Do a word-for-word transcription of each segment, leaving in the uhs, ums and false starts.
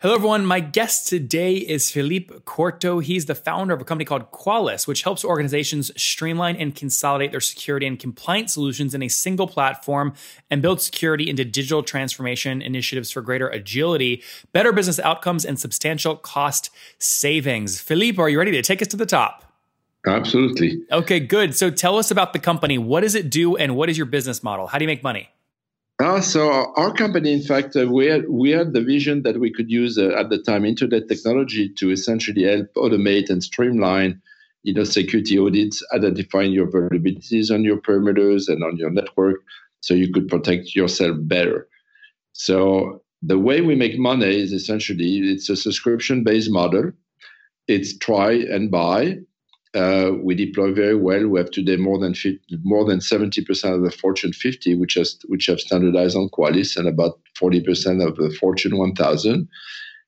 Hello, everyone. My guest today is Philippe Corto. He's the founder of a company called Qualys, which helps organizations streamline and consolidate their security and compliance solutions in a single platform and build security into digital transformation initiatives for greater agility, better business outcomes, and substantial cost savings. Philippe, are you ready to take us to the top? Absolutely. Okay, good. So tell us about the company. What does it do, and what is your business model? How do you make money? Uh, so our company, in fact, uh, we, had, we had the vision that we could use uh, at the time internet technology to essentially help automate and streamline, you know, security audits, identifying your vulnerabilities on your perimeters and on your network, so you could protect yourself better. So the way we make money is essentially it's a subscription-based model. It's try and buy. Uh, we deploy very well. We have today more than fifty, more than seventy percent of the Fortune fifty, which has which have standardized on Qualys, and about forty percent of the Fortune one thousand,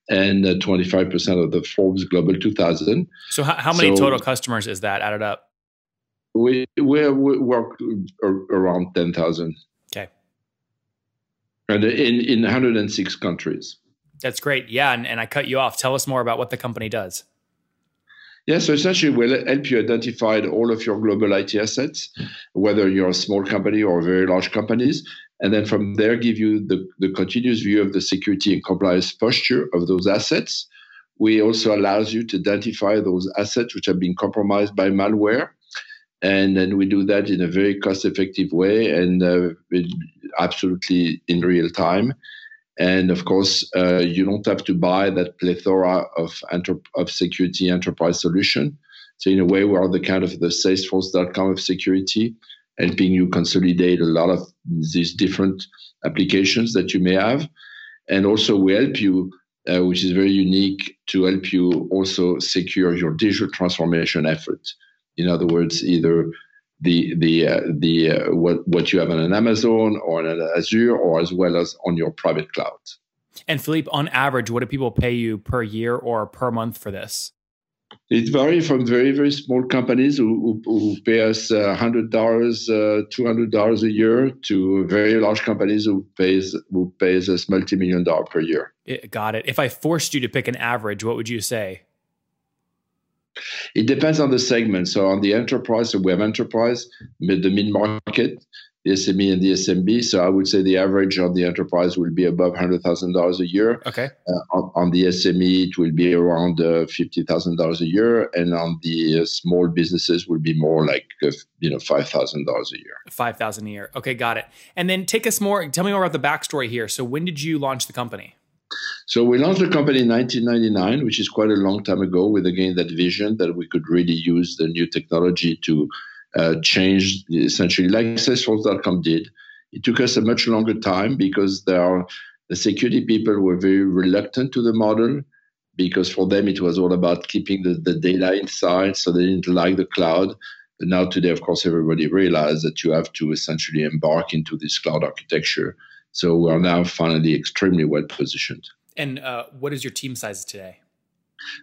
and uh, twenty-five percent of the Forbes Global two thousand. So, how, how many so total customers is that added up? We we work around ten thousand. Okay, and in in one hundred six countries. That's great. Yeah, and, and I cut you off. Tell us more about what the company does. Yeah, so essentially we'll help you identify all of your global I T assets, whether you're a small company or very large companies, and then from there give you the, the continuous view of the security and compliance posture of those assets. We also allows you to identify those assets which have been compromised by malware, and then we do that in a very cost-effective way and uh, absolutely in real time. And of course, uh, you don't have to buy that plethora of enter- of security enterprise solution. So in a way, we are the kind of the Salesforce dot com of security, helping you consolidate a lot of these different applications that you may have. And also we help you, uh, which is very unique, to help you also secure your digital transformation effort. In other words, either the the uh, the uh, what what you have on an Amazon or on an Azure, or as well as on your private cloud. And Philippe, on average, what do people pay you per year or per month for this? It varies from very very small companies who who, who pay us uh, one hundred dollars, uh, two hundred dollars a year, to very large companies who pays who pays us multi-million dollar per year. It, got it. If I forced you to pick an average, what would you say? It depends on the segment. So on the enterprise, so we have enterprise, the mid-market, the S M E and the S M B. So I would say the average on the enterprise will be above one hundred thousand dollars a year. Okay. Uh, on, on the S M E, it will be around uh, fifty thousand dollars a year. And on the uh, small businesses will be more like, uh, you know, five thousand dollars a year. five thousand dollars a year. Okay, got it. And then take us more, tell me more about the backstory here. So when did you launch the company? So we launched the company in nineteen ninety-nine, which is quite a long time ago, with, again, that vision that we could really use the new technology to uh, change, essentially, like Salesforce dot com did. It took us a much longer time because there are, the security people were very reluctant to the model, because for them it was all about keeping the, the data inside, so they didn't like the cloud. But now today, of course, everybody realized that you have to essentially embark into this cloud architecture. So we are now finally extremely well positioned. And uh, what is your team size today?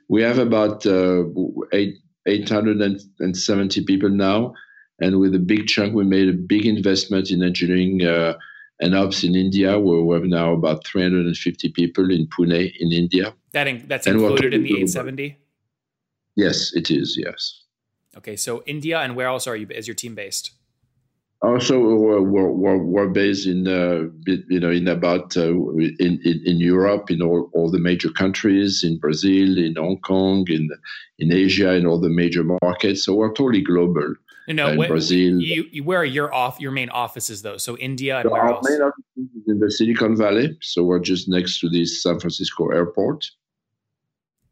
We have about uh, eight, eight hundred seventy people now. And with a big chunk, we made a big investment in engineering uh, and ops in India, where we have now about three hundred fifty people in Pune, in India. That in, that's and included in the eight seventy? Yes, it is, yes. Okay, so India, and where else are you? Is your team based? Also, we're, we're, we're based in, uh, you know, in about uh, in, in in Europe, in all, all the major countries, in Brazil, in Hong Kong, in in Asia, in all the major markets. So we're totally global. No, no. In what, Brazil. You, you, where are your off your main offices though? So India and so where our else? Main office is in the Silicon Valley. So we're just next to the San Francisco airport.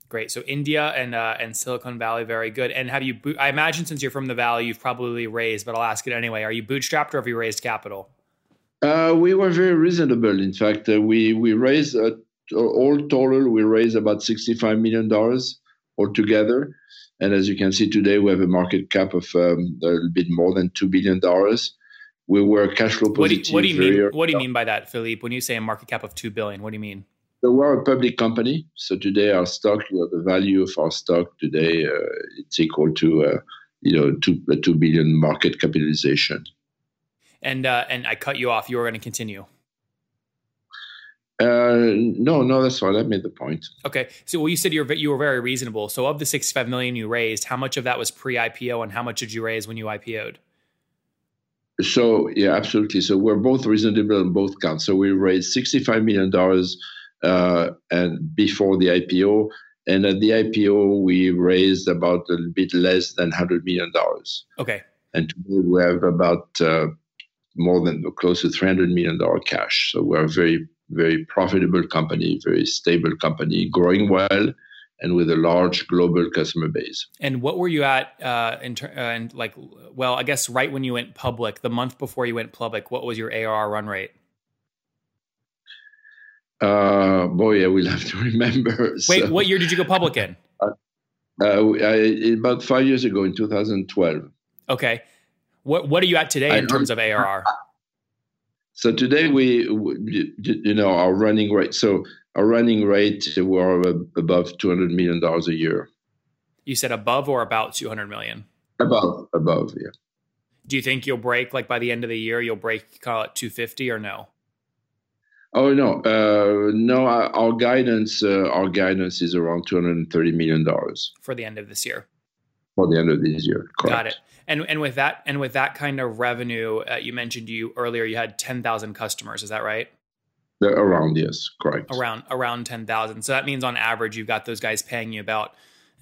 Great. So India and uh, and Silicon Valley, very good. And have you? I imagine since you're from the Valley, you've probably raised, but I'll ask it anyway. Are you bootstrapped or have you raised capital? Uh, we were very reasonable. In fact, uh, we we raised uh, all total. We raised about sixty-five million dollars altogether. And as you can see today, we have a market cap of um, a little bit more than two billion dollars. We were cash flow positive. What do you, what do you mean? What do you mean by that, Philippe? When you say a market cap of two billion dollars, what do you mean? So we're a public company. So today, our stock, you know, the value of our stock today, uh, it's equal to uh, you know two a two billion market capitalization. And uh, and I cut you off. You were going to continue. Uh, no, no, that's all. I made the point. Okay. So well, you said you're you were very reasonable. So of the sixty-five million dollars you raised, how much of that was pre-I P O, and how much did you raise when you I P O'd? So yeah, absolutely. So we're both reasonable on both counts. So we raised sixty-five million dollars. Uh, and before the I P O, and at the I P O we raised about a bit less than one hundred million dollars. Okay. And today we have about uh, more than close to three hundred million dollars cash. So we're a very, very profitable company, very stable company, growing well, and with a large global customer base. And what were you at? Uh, in ter- uh, and like, well, I guess right when you went public, the month before you went public, what was your A R R run rate? Uh, boy, I will have to remember. Wait, so, what year did you go public in? Uh, uh, I, about five years ago, in two thousand twelve. Okay. What What are you at today I in terms of A R R? So today we, we, you know, our running rate. So our running rate, we're above two hundred million dollars a year. You said above or about two hundred million dollars? Above, above, yeah. Do you think you'll break, like by the end of the year, you'll break, call it two hundred fifty or no? Oh no, uh, no. Our guidance, uh, our guidance is around two hundred and thirty million dollars for the end of this year. For the end of this year, correct. Got it. And and with that, and with that kind of revenue, uh, you mentioned you earlier you had ten thousand customers. Is that right? They're around, yes, correct. Around around ten thousand. So that means on average, you've got those guys paying you about.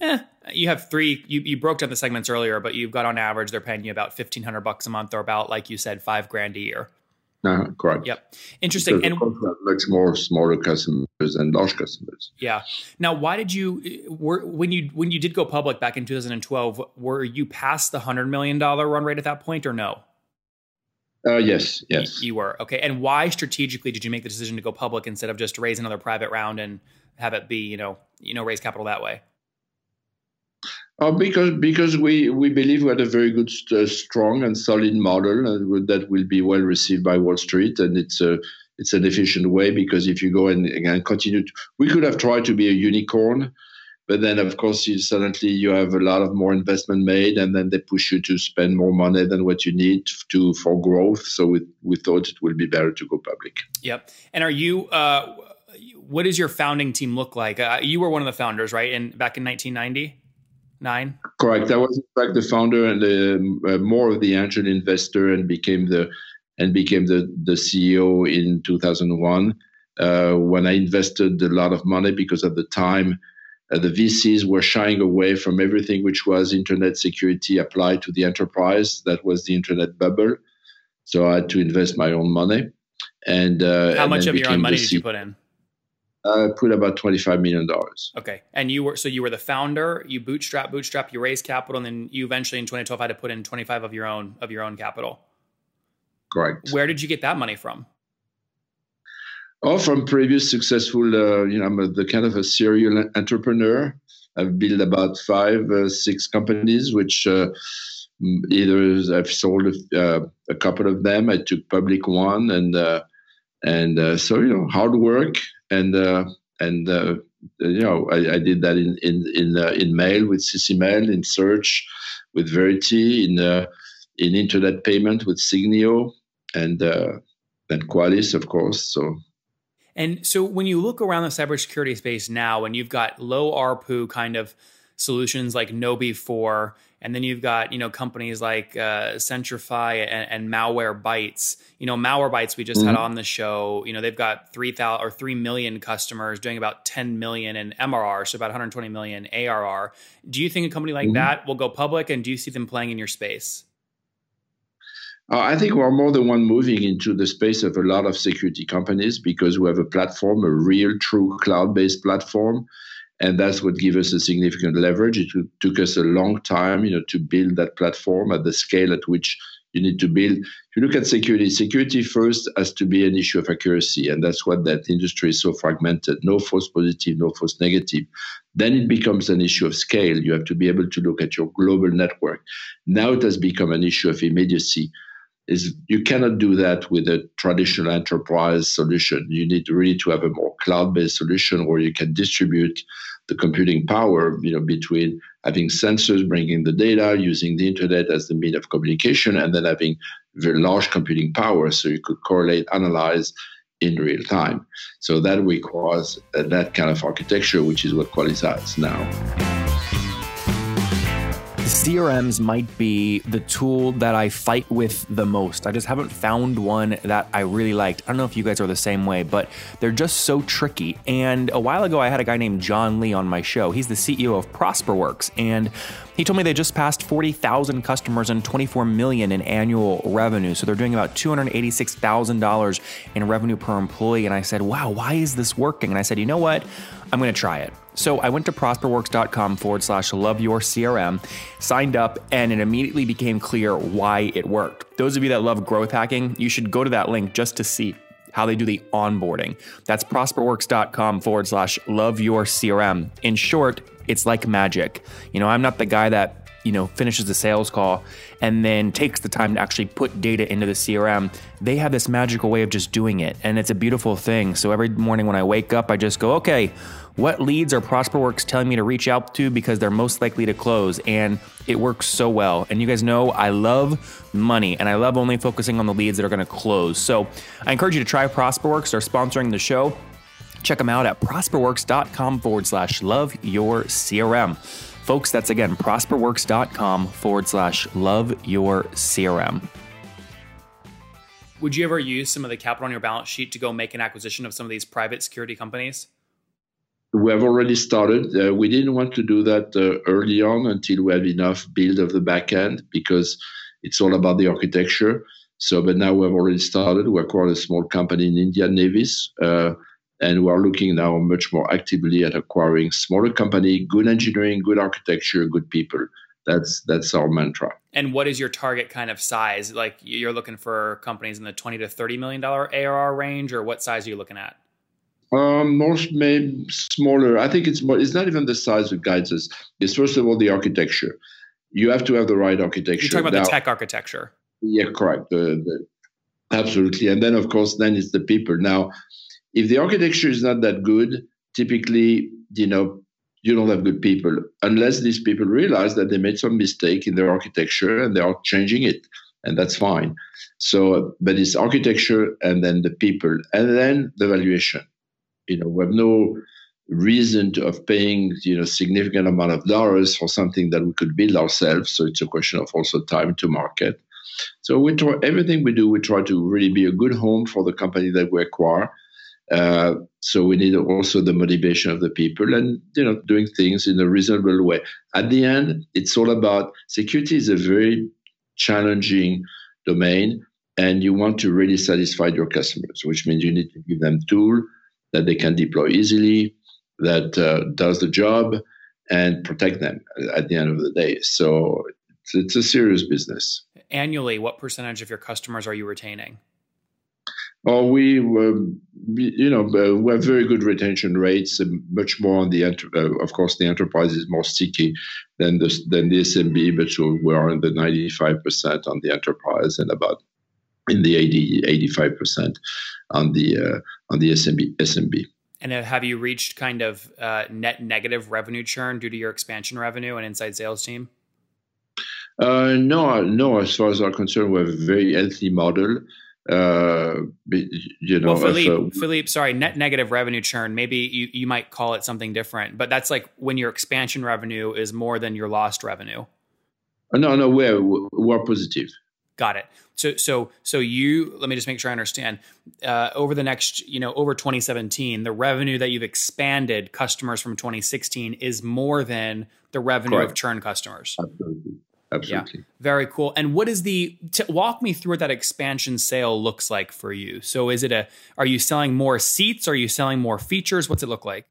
Eh, you have three. You you broke down the segments earlier, but you've got on average they're paying you about fifteen hundred bucks a month, or about like you said, five grand a year. Uh, correct. Yep. Interesting. So and much more smaller customers and large customers. Yeah. Now, why did you were when you when you did go public back in two thousand twelve? Were you past the one hundred million dollars run rate at that point, or no? Uh, yes. Yes. You, you were okay. And why strategically did you make the decision to go public instead of just raise another private round and have it be you know you know raise capital that way? Uh, because because we, we believe we had a very good, uh, strong and solid model that will be well received by Wall Street, and it's a it's an efficient way. Because if you go and, and continue, to, we could have tried to be a unicorn, but then of course you, suddenly you have a lot of more investment made, and then they push you to spend more money than what you need to for growth. So we we thought it would be better to go public. Yep. And are you? Uh, what does your founding team look like? Uh, you were one of the founders, right? And back in nineteen ninety. Nine. Correct. I was in fact the founder and the, uh, more of the angel investor, and became the and became the, the C E O in two thousand one uh, when I invested a lot of money, because at the time uh, the V Cs were shying away from everything which was internet security applied to the enterprise. That was the internet bubble. So I had to invest my own money. And uh, how much of your own money did you put in? I uh, put about twenty-five million dollars. Okay. And you were, so you were the founder, you bootstrap, bootstrap, you raised capital, and then you eventually in twenty twelve had to put in twenty-five of your own, of your own capital. Correct. Where did you get that money from? Oh, from previous successful, uh, you know, I'm a, the kind of a serial entrepreneur. I've built about five, uh, six companies, which uh, either I've sold uh, a couple of them. I took public one, and, uh, and uh, so, you know, hard work. And uh, and uh, you know, I, I did that in in in, uh, in mail with CCMail, in search with Verity, in uh, in internet payment with Signio, and uh, and Qualys, of course. So. And so, when you look around the cybersecurity space now, and you've got low A R P U kind of solutions like know be four, and then you've got you know companies like uh, Centrify and, and Malwarebytes. You know Malwarebytes we just mm-hmm. had on the show. You know they've got three thousand or three million customers, doing about ten million in M R R, so about one hundred twenty million A R R. Do you think a company like mm-hmm. that will go public, and do you see them playing in your space? Uh, I think we're more than one moving into the space of a lot of security companies because we have a platform, a real, true cloud-based platform, and that's what gives us a significant leverage. It took us a long time, you know, to build that platform at the scale at which you need to build. If you look at security, security first has to be an issue of accuracy, and that's what that industry is so fragmented. No false positive, no false negative. Then it becomes an issue of scale. You have to be able to look at your global network. Now it has become an issue of immediacy. Is you cannot do that with a traditional enterprise solution. You need really to have a more cloud-based solution where you can distribute the computing power, you know, between having sensors, bringing the data, using the internet as the means of communication, and then having very large computing power so you could correlate, analyze in real time. So that requires that kind of architecture, which is what Qualys has now. C R Ms might be the tool that I fight with the most. I just haven't found one that I really liked. I don't know if you guys are the same way, but they're just so tricky. And a while ago, I had a guy named John Lee on my show. He's the C E O of ProsperWorks, and he told me they just passed forty thousand customers and twenty-four million dollars in annual revenue. So they're doing about two hundred eighty-six thousand dollars in revenue per employee. And I said, wow, why is this working? And I said, you know what? I'm going to try it. So I went to ProsperWorks.com forward slash love your C R M, signed up, and it immediately became clear why it worked. Those of you that love growth hacking, you should go to that link just to see how they do the onboarding. That's ProsperWorks.com forward slash love your C R M. In short, it's like magic. You know, I'm not the guy that, you know, finishes the sales call and then takes the time to actually put data into the C R M. They have this magical way of just doing it, and it's a beautiful thing. So every morning when I wake up, I just go, okay, what leads are ProsperWorks telling me to reach out to because they're most likely to close? And it works so well. And you guys know I love money, and I love only focusing on the leads that are going to close. So I encourage you to try ProsperWorks. They're sponsoring the show. Check them out at ProsperWorks.com forward slash love your CRM. Folks, that's again, ProsperWorks.com forward slash love your CRM. Would you ever use some of the capital on your balance sheet to go make an acquisition of some of these private security companies? We have already started. Uh, we didn't want to do that uh, early on until we have enough build of the back end because it's all about the architecture. So, but now we have already started. We acquired a small company in India, Navis, uh, and we are looking now much more actively at acquiring smaller company, good engineering, good architecture, good people. That's that's our mantra. And what is your target kind of size? Like you're looking for companies in the twenty to thirty million dollars A R R range, or what size are you looking at? Um, most maybe smaller. I think it's more, it's not even the size that guides us. It's first of all, the architecture. You have to have the right architecture. You're talking about now, the tech architecture. Yeah, correct. The, the, absolutely. And then of course, then it's the people. Now, if the architecture is not that good, typically, you know, you don't have good people unless these people realize that they made some mistake in their architecture and they are changing it. And that's fine. So, but it's architecture and then the people and then the valuation. You know, we have no reason to, of paying, you know, significant amount of dollars for something that we could build ourselves. So it's a question of also time to market. So we try, everything we do, we try to really be a good home for the company that we acquire. Uh, so we need also the motivation of the people and, you know, doing things in a reasonable way. At the end, it's all about security is a very challenging domain, and you want to really satisfy your customers, which means you need to give them tools that they can deploy easily, that uh, does the job, and protect them at the end of the day. So it's, it's a serious business. Annually, what percentage of your customers are you retaining? Oh, we were, you know, we have very good retention rates, much more on the, uh, of course, the enterprise is more sticky than the, than the S M B, but so we are in the ninety-five percent on the enterprise and about in the eighty, eighty-five percent on the uh, on the S M B. And have you reached kind of uh, net negative revenue churn due to your expansion revenue and inside sales team? Uh, no, no. As far as I'm concerned, we have a very healthy model. Uh, you know, well, Philippe, if, uh, Philippe, sorry, net negative revenue churn. Maybe you, you might call it something different, but that's like when your expansion revenue is more than your lost revenue. No, no, we're we're positive. Got it. So, so, so you, let me just make sure I understand, uh, over the next, you know, over twenty seventeen, the revenue that you've expanded customers from twenty sixteen is more than the revenue Correct. Of churn customers. Absolutely. Absolutely. Yeah. Very cool. And what is the, t- walk me through what that expansion sale looks like for you. So is it a, are you selling more seats? Are you selling more features? What's it look like?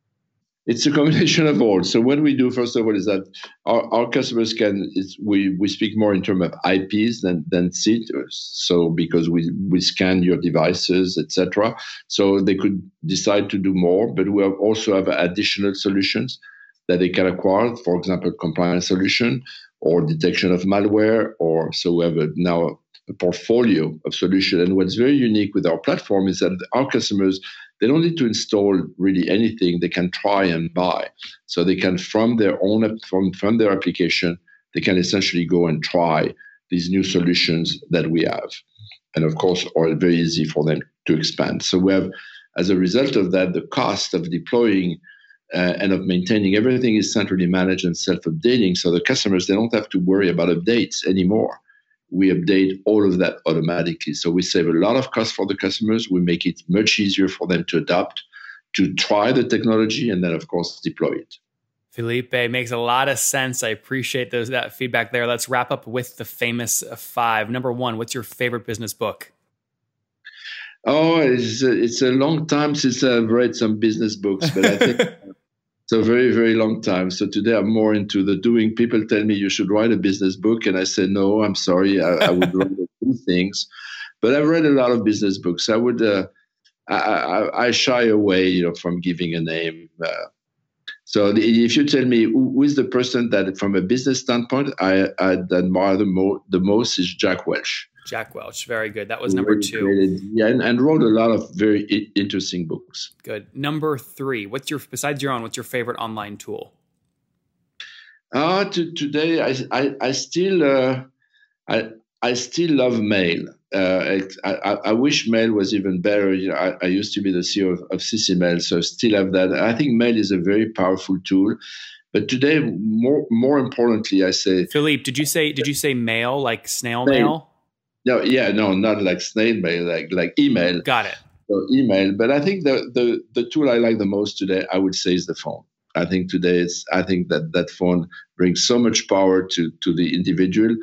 It's a combination of all. So what we do, first of all, is that our, our customers can, it's, we, we speak more in terms of I Ps than, than seats. So because we, we scan your devices, et cetera. So they could decide to do more, but we have also have additional solutions that they can acquire, for example, compliance solution or detection of malware, or so we have a, now a portfolio of solutions. And what's very unique with our platform is that our customers, they don't need to install really anything. They can try and buy. So they can, from their own, from, from their application, they can essentially go and try these new solutions that we have. And of course, are very easy for them to expand. So we have, as a result of that, the cost of deploying Uh, and of maintaining everything is centrally managed and self-updating. So the customers, they don't have to worry about updates anymore. We update all of that automatically. So we save a lot of cost for the customers. We make it much easier for them to adopt, to try the technology, and then, of course, deploy it. Philippe, makes a lot of sense. I appreciate those that feedback there. Let's wrap up with the famous five. Number one, what's your favorite business book? Oh, it's a, it's a long time since I've read some business books, but I think... So very, very long time. So today I'm more into the doing. People tell me you should write a business book. And I say, no, I'm sorry. I, I would rather do things. But I've read a lot of business books. I would, uh, I, I, I shy away, you know, from giving a name. Uh, so the, if you tell me who, who is the person that from a business standpoint, I, I admire the, mo- the most is Jack Welch. Jack Welch. Very good. That was number two. Yeah, and, and wrote a lot of very I- interesting books. Good. Number three, what's your, besides your own, what's your favorite online tool? Uh, to, today, I, I, I still, uh, I, I still love Mail. Uh, I, I, I wish Mail was even better. You know, I, I used to be the C E O of, of CCMail, so I still have that. I think Mail is a very powerful tool. But today, more, more importantly, I say... Philippe, did you say, did you say mail, like snail mail? mail? No, yeah, no, not like snail mail, like like email. Got it. So email, but I think the, the, the tool I like the most today, I would say, is the phone. I think today, it's I think that that phone brings so much power to to the individual.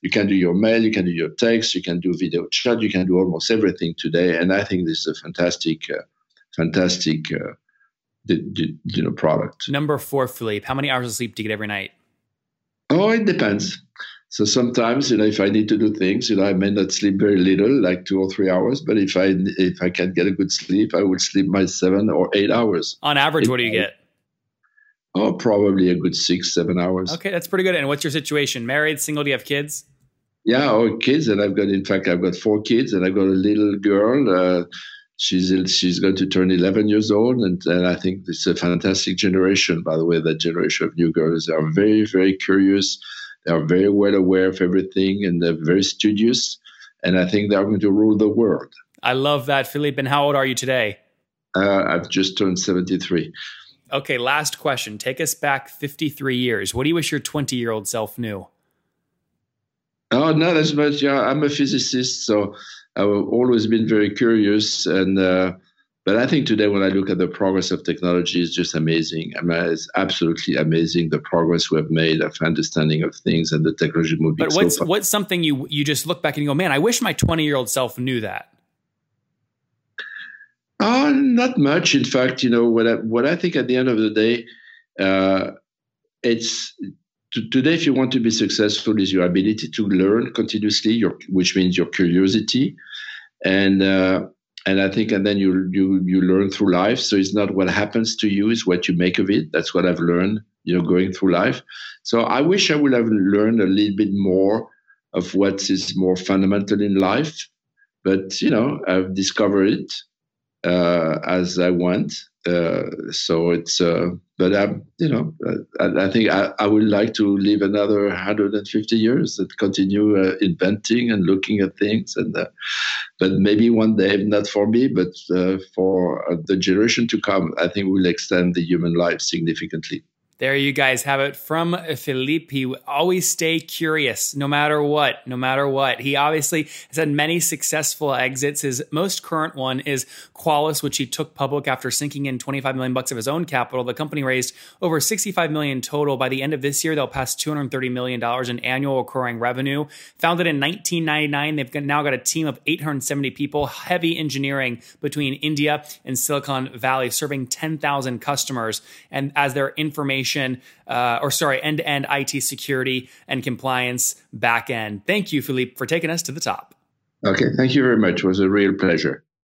You can do your mail, you can do your text, you can do video chat, you can do almost everything today. And I think this is a fantastic, uh, fantastic, uh, d- d- you know, product. Number four, Philippe, how many hours of sleep do you get every night? Oh, it depends. So sometimes, you know, if I need to do things, you know, I may not sleep very little, like two or three hours. But if I if I can't get a good sleep, I would sleep my seven or eight hours. On average, if what do you I, get? Oh, probably a good six, seven hours. Okay, that's pretty good. And what's your situation? Married, single? Do you have kids? Yeah, oh, kids, and I've got. In fact, I've got four kids, and I've got a little girl. Uh, she's she's going to turn eleven years old, and, and I think it's a fantastic generation. By the way, that generation of new girls are very, very curious. They are very well aware of everything, and they're very studious. And I think they are going to rule the world. I love that, Philippe. And how old are you today? Uh, I've just turned seventy-three. Okay, last question. Take us back fifty-three years. What do you wish your twenty-year-old self knew? Oh, not as much. Yeah, I'm a physicist, so I've always been very curious. And uh, but I think today, when I look at the progress of technology, it's just amazing. I mean, it's absolutely amazing the progress we have made of understanding of things and the technology moving. But what's so far. What's something you you just look back and you go, man, I wish my twenty-year-old self knew that. Uh, not much, in fact. You know what? I, what I think at the end of the day, uh, it's t- today. If you want to be successful, is your ability to learn continuously, your which means your curiosity, and. Uh, And I think, and then you you you learn through life. So it's not what happens to you, it's what you make of it. That's what I've learned, you know, going through life. So I wish I would have learned a little bit more of what is more fundamental in life. But, you know, I've discovered it uh, as I went. Uh, so it's, uh, but I'm, you know, I, I think I, I would like to live another one hundred fifty years and continue uh, inventing and looking at things. And uh, but maybe one day, not for me, but uh, for the generation to come, I think we'll extend the human life significantly. There you guys have it from Philippe. Always stay curious, no matter what, no matter what. He obviously has had many successful exits. His most current one is Qualys, which he took public after sinking in twenty-five million bucks of his own capital. The company raised over sixty-five million total. By the end of this year, they'll pass two hundred thirty million dollars in annual recurring revenue. Founded in nineteen ninety-nine, they've now got a team of eight hundred seventy people, heavy engineering between India and Silicon Valley, serving ten thousand customers. And as their information Uh, or sorry, end-to-end I T security and compliance back end. Thank you, Philippe, for taking us to the top. Okay, thank you very much. It was a real pleasure.